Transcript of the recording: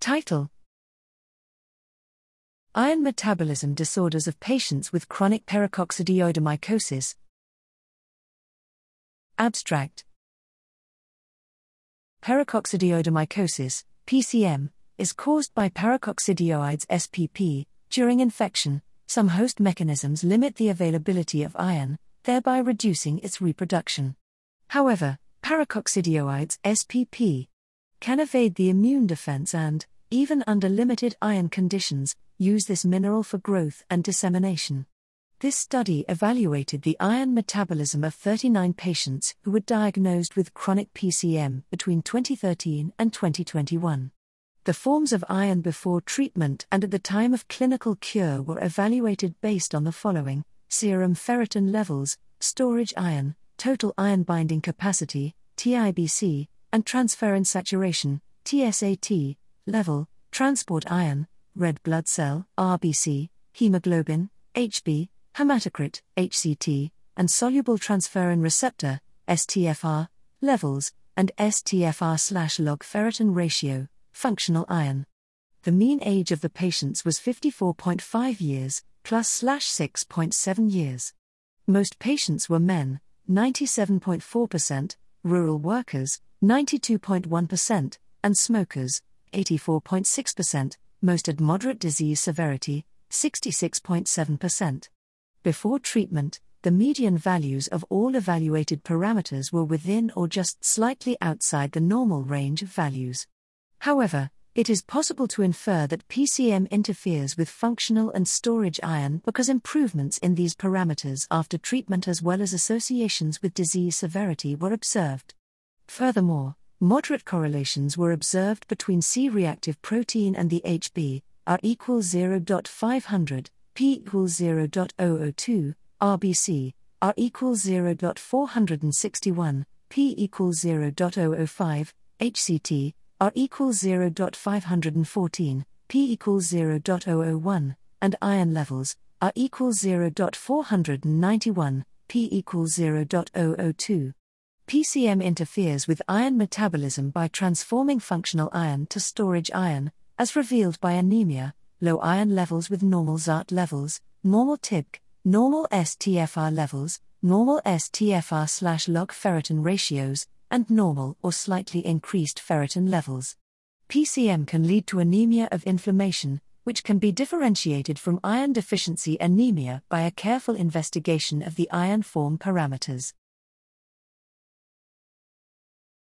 Title: Iron Metabolism Disorders of Patients with Chronic Paracoccidioidomycosis. Abstract: Paracoccidioidomycosis, PCM, is caused by Paracoccidioides SPP. During infection, some host mechanisms limit the availability of iron, thereby reducing its reproduction. However, Paracoccidioides SPP can evade the immune defense and, even under limited iron conditions, use this mineral for growth and dissemination. This study evaluated the iron metabolism of 39 patients who were diagnosed with chronic PCM between 2013 and 2021. The forms of iron before treatment and at the time of clinical cure were evaluated based on the following: serum ferritin levels, storage iron, total iron binding capacity, TIBC, and transferrin saturation, TSAT, level, transport iron, red blood cell, RBC, hemoglobin, HB, hematocrit, HCT, and soluble transferrin receptor, STFR, levels, and STFR/log ferritin ratio, functional iron. The mean age of the patients was 54.5 years, +/6.7 years. Most patients were men, 97.4%, rural workers, 92.1%, and smokers, 84.6%, most had moderate disease severity, 66.7%. Before treatment, the median values of all evaluated parameters were within or just slightly outside the normal range of values. However, it is possible to infer that PCM interferes with functional and storage iron because improvements in these parameters after treatment as well as associations with disease severity were observed. Furthermore, moderate correlations were observed between C-reactive protein and the HB, R equals 0.500, P equals 0.002, RBC, R equals 0.461, P equals 0.005, HCT, R equals 0.514, P equals 0.001, and iron levels, R equals 0.491, P equals 0.002. PCM interferes with iron metabolism by transforming functional iron to storage iron, as revealed by anemia, low iron levels with normal ZART levels, normal TIBC, normal STFR levels, normal STFR/log ferritin ratios, and normal or slightly increased ferritin levels. PCM can lead to anemia of inflammation, which can be differentiated from iron deficiency anemia by a careful investigation of the iron form parameters.